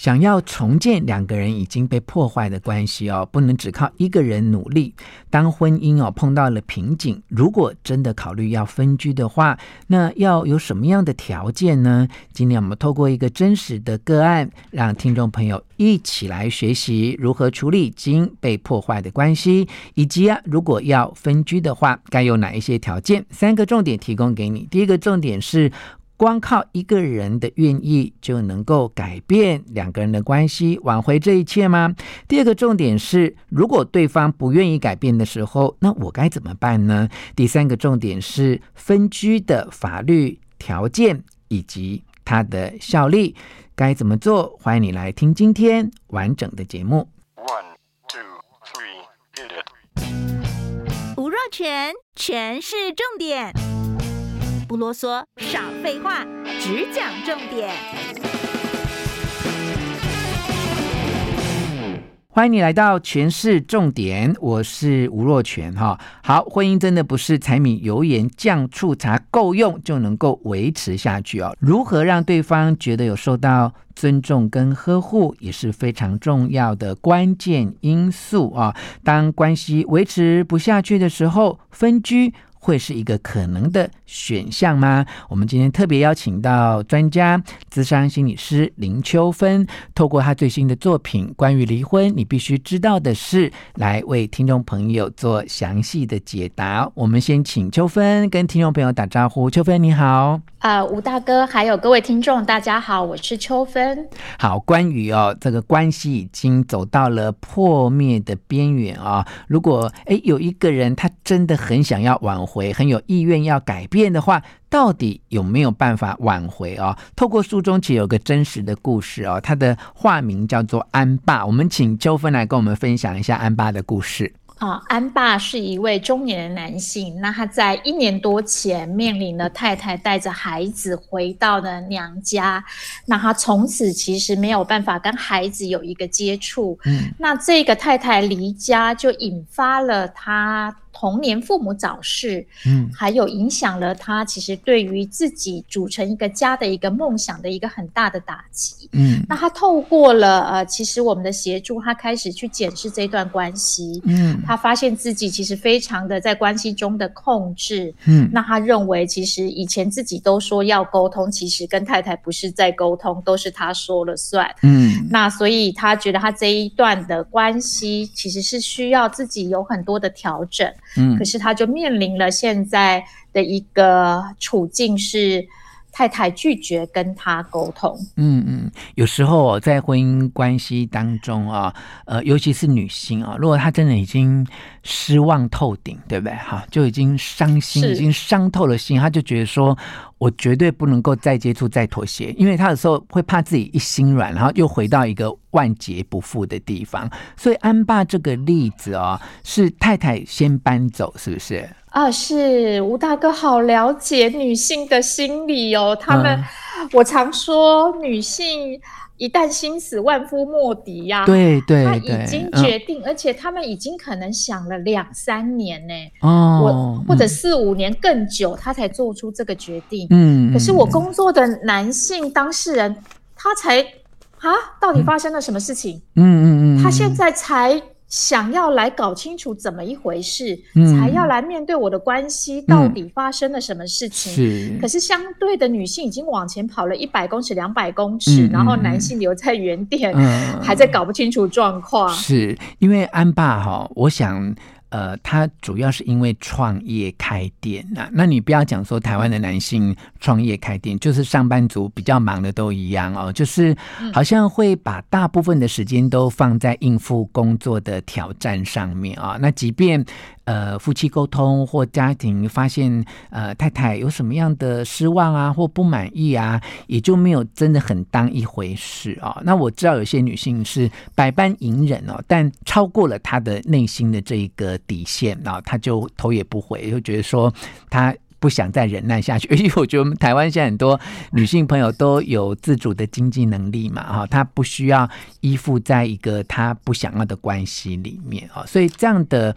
想要重建2个人已经被破坏的关系哦，不能只靠1个人努力。当婚姻碰到了瓶颈，如果真的考虑要分居的话，那要有什么样的条件呢？今天我们透过一个真实的个案，让听众朋友一起来学习如何处理已经被破坏的关系，以及如果要分居的话，该有哪一些条件？3个重点提供给你。第一个重点是，光靠1个人的愿意就能够改变2个人的关系，挽回这一切吗？第二个重点是，如果对方不愿意改变的时候，那我该怎么办呢？第3个重点是分居的法律条件以及它的效力，该怎么做？欢迎你来听今天完整的节目。 1, 2, 3, hit it。 吴若权，权是重点，不啰嗦，少废话，只讲重点。欢迎你来到权式重点，我是吴若权。好，婚姻真的不是柴米油盐酱醋茶够用就能够维持下去哦。如何让对方觉得有受到尊重跟呵护，也是非常重要的关键因素哦。当关系维持不下去的时候，分居会是一个可能的选项吗？我们今天特别邀请到专家资深心理师林秋芬，透过她最新的作品《关于离婚你必须知道的事》，来为听众朋友做详细的解答。我们先请秋芬跟听众朋友打招呼。秋芬你好。吴大哥还有各位听众大家好，我是秋芬。好，关于这个关系已经走到了破灭的边缘如果有1个人他真的很想要挽回，很有意愿要改变的话，到底有没有办法挽回透过书中其实有个真实的故事他的化名叫做安爸，我们请秋芬来跟我们分享一下安爸的故事。安爸是一位中年男性，那他在1年多前面临了太太带着孩子回到了娘家，那他从此其实没有办法跟孩子有一个接触那这个太太离家就引发了他童年父母早逝还有影响了他其实对于自己组成一个家的一个梦想的一个很大的打击那他透过了其实我们的协助，他开始去检视这段关系他发现自己其实非常的在关系中的控制那他认为其实以前自己都说要沟通，其实跟太太不是在沟通，都是他说了算那所以他觉得他这一段的关系其实是需要自己有很多的调整可是他就面临了现在的一个处境，是太太拒绝跟他沟通。有时候在婚姻关系当中尤其是女性如果她真的已经失望透顶，对不对？就已经伤心，已经伤透了心，她就觉得说我绝对不能够再接触再妥协，因为她有时候会怕自己一心软，然后又回到一个万劫不复的地方。所以安爸这个例子是太太先搬走，是不是？是，吴大哥好了解女性的心理他们我常说女性一旦心死万夫莫敌呀对对对，她已经决定而且他们已经可能想了2-3年或者4-5年更久她才做出这个决定可是我工作的男性当事人他才到底发生了什么事情他现在才想要来搞清楚怎么一回事才要来面对我的关系到底发生了什么事情是。可是相对的女性已经往前跑了100公尺200公尺然后男性留在原点还在搞不清楚状况。是因为安爸我想他主要是因为创业开店那你不要讲说台湾的男性创业开店，就是上班族比较忙的都一样就是好像会把大部分的时间都放在应付工作的挑战上面那即便夫妻沟通或家庭发现太太有什么样的失望啊或不满意啊，也就没有真的很当一回事哦。那我知道有些女性是百般隐忍哦，但超过了她的内心的这一个底线哦，她就头也不回，就觉得说她不想再忍耐下去。而且我觉得我们台湾现在很多女性朋友都有自主的经济能力嘛，她不需要依附在一个她不想要的关系里面，所以这样的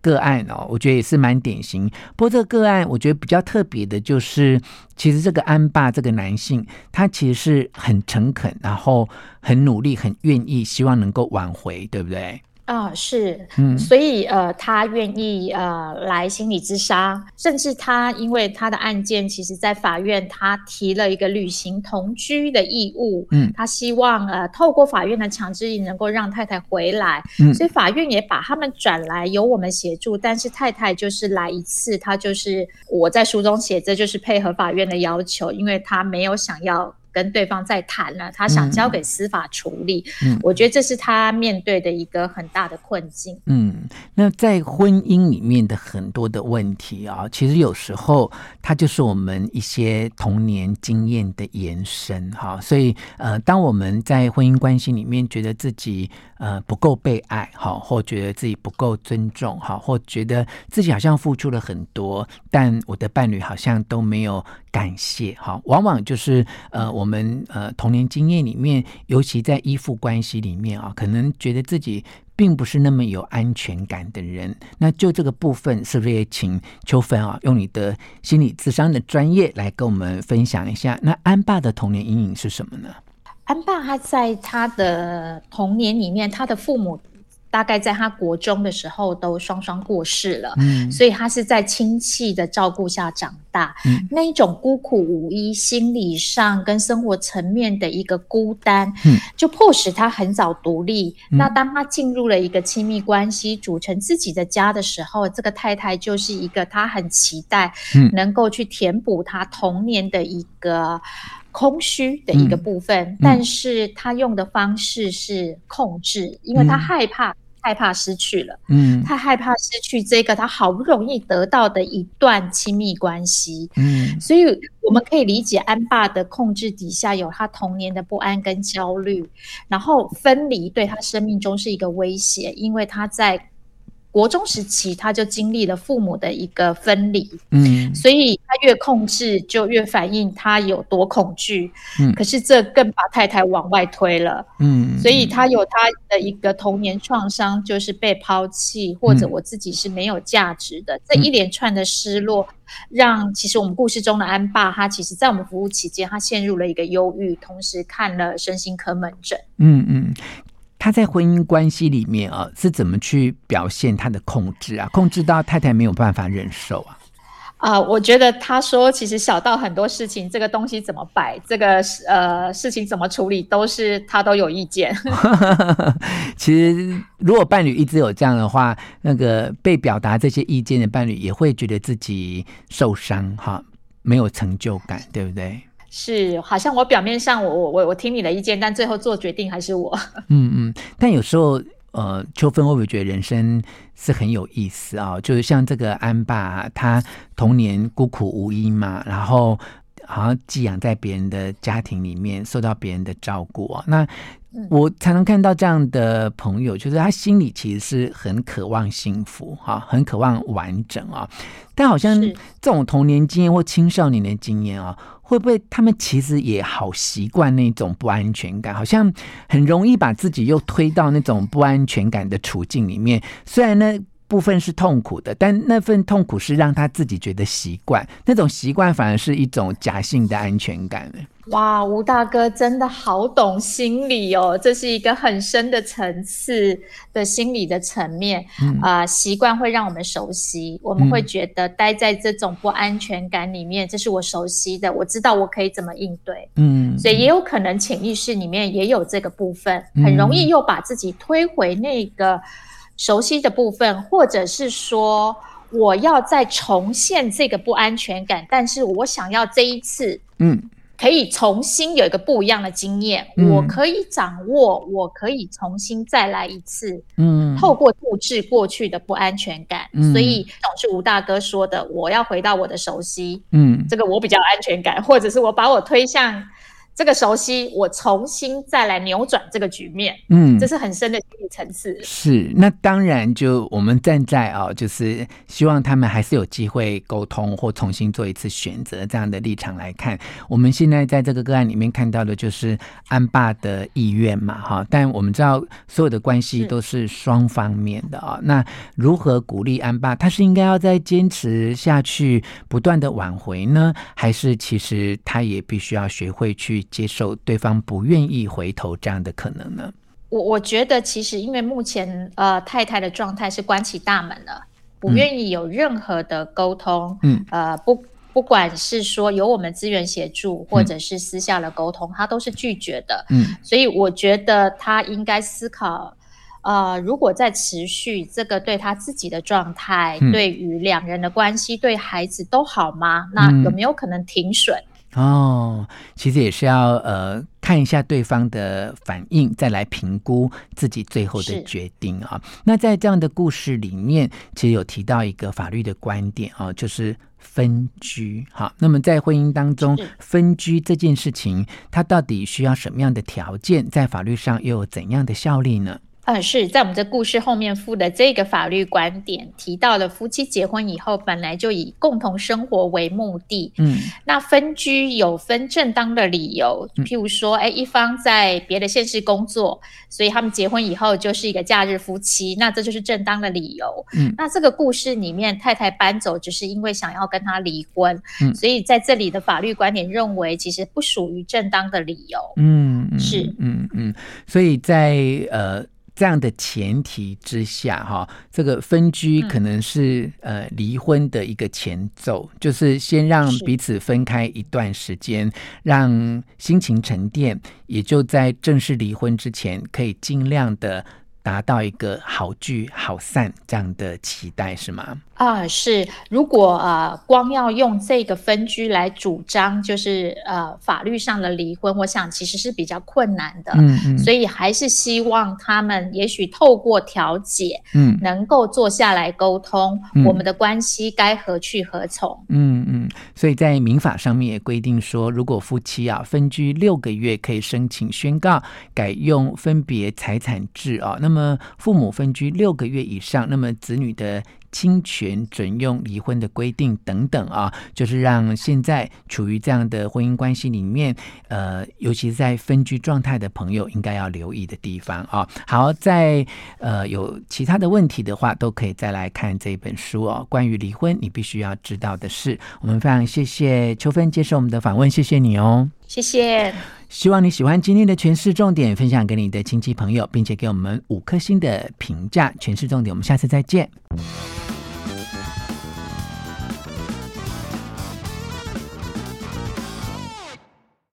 个案我觉得也是蛮典型。不过这个个案我觉得比较特别的就是，其实这个安爸这个男性他其实是很诚恳，然后很努力，很愿意希望能够挽回，对不对？是，所以他愿意来心理咨商，甚至他因为他的案件其实在法院他提了一个履行同居的义务，他希望透过法院的强制力能够让太太回来，所以法院也把他们转来由我们协助，但是太太就是来一次，他就是我在书中写这就是配合法院的要求，因为他没有想要跟对方在谈了，他想交给司法处理，我觉得这是他面对的一个很大的困境。那在婚姻里面的很多的问题啊，其实有时候它就是我们一些童年经验的延伸哈。所以当我们在婚姻关系里面觉得自己不够被爱哈，或觉得自己不够尊重哈，或觉得自己好像付出了很多，但我的伴侣好像都没有感谢哈，往往就是我们童年经验里面，尤其在依附关系里面啊，可能觉得自己并不是那么有安全感的人。那就这个部分，是不是也请秋芬啊，用你的心理咨商的专业来跟我们分享一下，那安爸的童年阴影是什么呢？安爸他在他的童年里面，他的父母大概在他国中的时候都双双过世了，所以他是在亲戚的照顾下长大，那一种孤苦无依，心理上跟生活层面的一个孤单，就迫使他很早独立，那当他进入了一个亲密关系，组成自己的家的时候，这个太太就是一个他很期待能够去填补他童年的一个空虚的一个部分，但是他用的方式是控制，因为他害怕失去了，他害怕失去这个他好不容易得到的一段亲密关系，所以我们可以理解安爸的控制底下有他童年的不安跟焦虑，然后分离对他生命中是一个威胁，因为他在国中时期他就经历了父母的一个分离，所以他越控制就越反映他有多恐惧，可是这更把太太往外推了，所以他有他的一个童年创伤，就是被抛弃，或者我自己是没有价值的，这一连串的失落让其实我们故事中的安爸他其实在我们服务期间他陷入了一个忧郁，同时看了身心科门诊。他在婚姻关系里面啊，是怎么去表现他的控制啊？控制到太太没有办法忍受啊？我觉得他说，其实小到很多事情，这个东西怎么摆，这个事情怎么处理，都是他都有意见。其实，如果伴侣一直有这样的话，那个被表达这些意见的伴侣也会觉得自己受伤哈，没有成就感，对不对？是，好像我表面上我听你的意见，但最后做决定还是我。但有时候秋芬会不会觉得人生是很有意思啊？就是像这个安爸，他童年孤苦无依嘛，然后好像寄养在别人的家庭里面，受到别人的照顾啊。那我常常看到这样的朋友，就是他心里其实是很渴望幸福，很渴望完整啊。但好像这种童年经验或青少年的经验啊，会不会他们其实也好习惯那种不安全感，好像很容易把自己又推到那种不安全感的处境里面。虽然那部分是痛苦的，但那份痛苦是让他自己觉得习惯，那种习惯反而是一种假性的安全感。哇，吴大哥真的好懂心理哦，这是一个很深的层次的心理的层面。习惯会让我们熟悉，我们会觉得待在这种不安全感里面，这是我熟悉的，我知道我可以怎么应对。所以也有可能潜意识里面也有这个部分，很容易又把自己推回那个熟悉的部分，或者是说我要再重现这个不安全感，但是我想要这一次可以重新有一个不一样的经验，我可以掌握，我可以重新再来一次，透过复制过去的不安全感，所以这种是吴大哥说的，我要回到我的熟悉，这个我比较安全感，或者是我把我推向这个熟悉，我重新再来扭转这个局面，这是很深的心理层次。是，那当然就我们站在就是希望他们还是有机会沟通或重新做一次选择这样的立场来看，我们现在在这个个案里面看到的就是安爸的意愿嘛，但我们知道所有的关系都是双方面的那如何鼓励安爸，他是应该要再坚持下去，不断的挽回呢，还是其实他也必须要学会去接受对方不愿意回头这样的可能呢？我觉得其实因为目前太太的状态是关起大门了，不愿意有任何的沟通，不管是说有我们资源协助或者是私下的沟通，她都是拒绝的，所以我觉得她应该思考如果在持续这个对他自己的状态，对于两人的关系，对孩子都好吗？那有没有可能停损？其实也是要看一下对方的反应，再来评估自己最后的决定啊。那在这样的故事里面，其实有提到一个法律的观点就是分居。好，那么在婚姻当中，分居这件事情，它到底需要什么样的条件？在法律上又有怎样的效力呢？是在我们这故事后面附的这个法律观点提到了，夫妻结婚以后本来就以共同生活为目的，那分居有分正当的理由，譬如说一方在别的县市工作，所以他们结婚以后就是一个假日夫妻，那这就是正当的理由，那这个故事里面太太搬走只是因为想要跟他离婚，所以在这里的法律观点认为其实不属于正当的理由，所以在这样的前提之下这个分居可能是离婚的一个前奏，就是先让彼此分开一段时间，让心情沉淀，也就在正式离婚之前可以尽量的达到一个好聚好散这样的期待，是吗？是，如果光要用这个分居来主张就是法律上的离婚，我想其实是比较困难的，所以还是希望他们也许透过调解，能够坐下来沟通，我们的关系该何去何从。所以在民法上面也规定说，如果夫妻分居6个月，可以申请宣告改用分别财产制那么父母分居6个月以上，那么子女的侵权准用离婚的规定等等就是让现在处于这样的婚姻关系里面尤其是在分居状态的朋友应该要留意的地方好，在有其他的问题的话都可以再来看这本书关于离婚你必须要知道的事。我们非常谢谢秋芬接受我们的访问，谢谢你谢谢。希望你喜欢今天的权式重点，分享给你的亲戚朋友，并且给我们5颗星的评价。权式重点我们下次再见。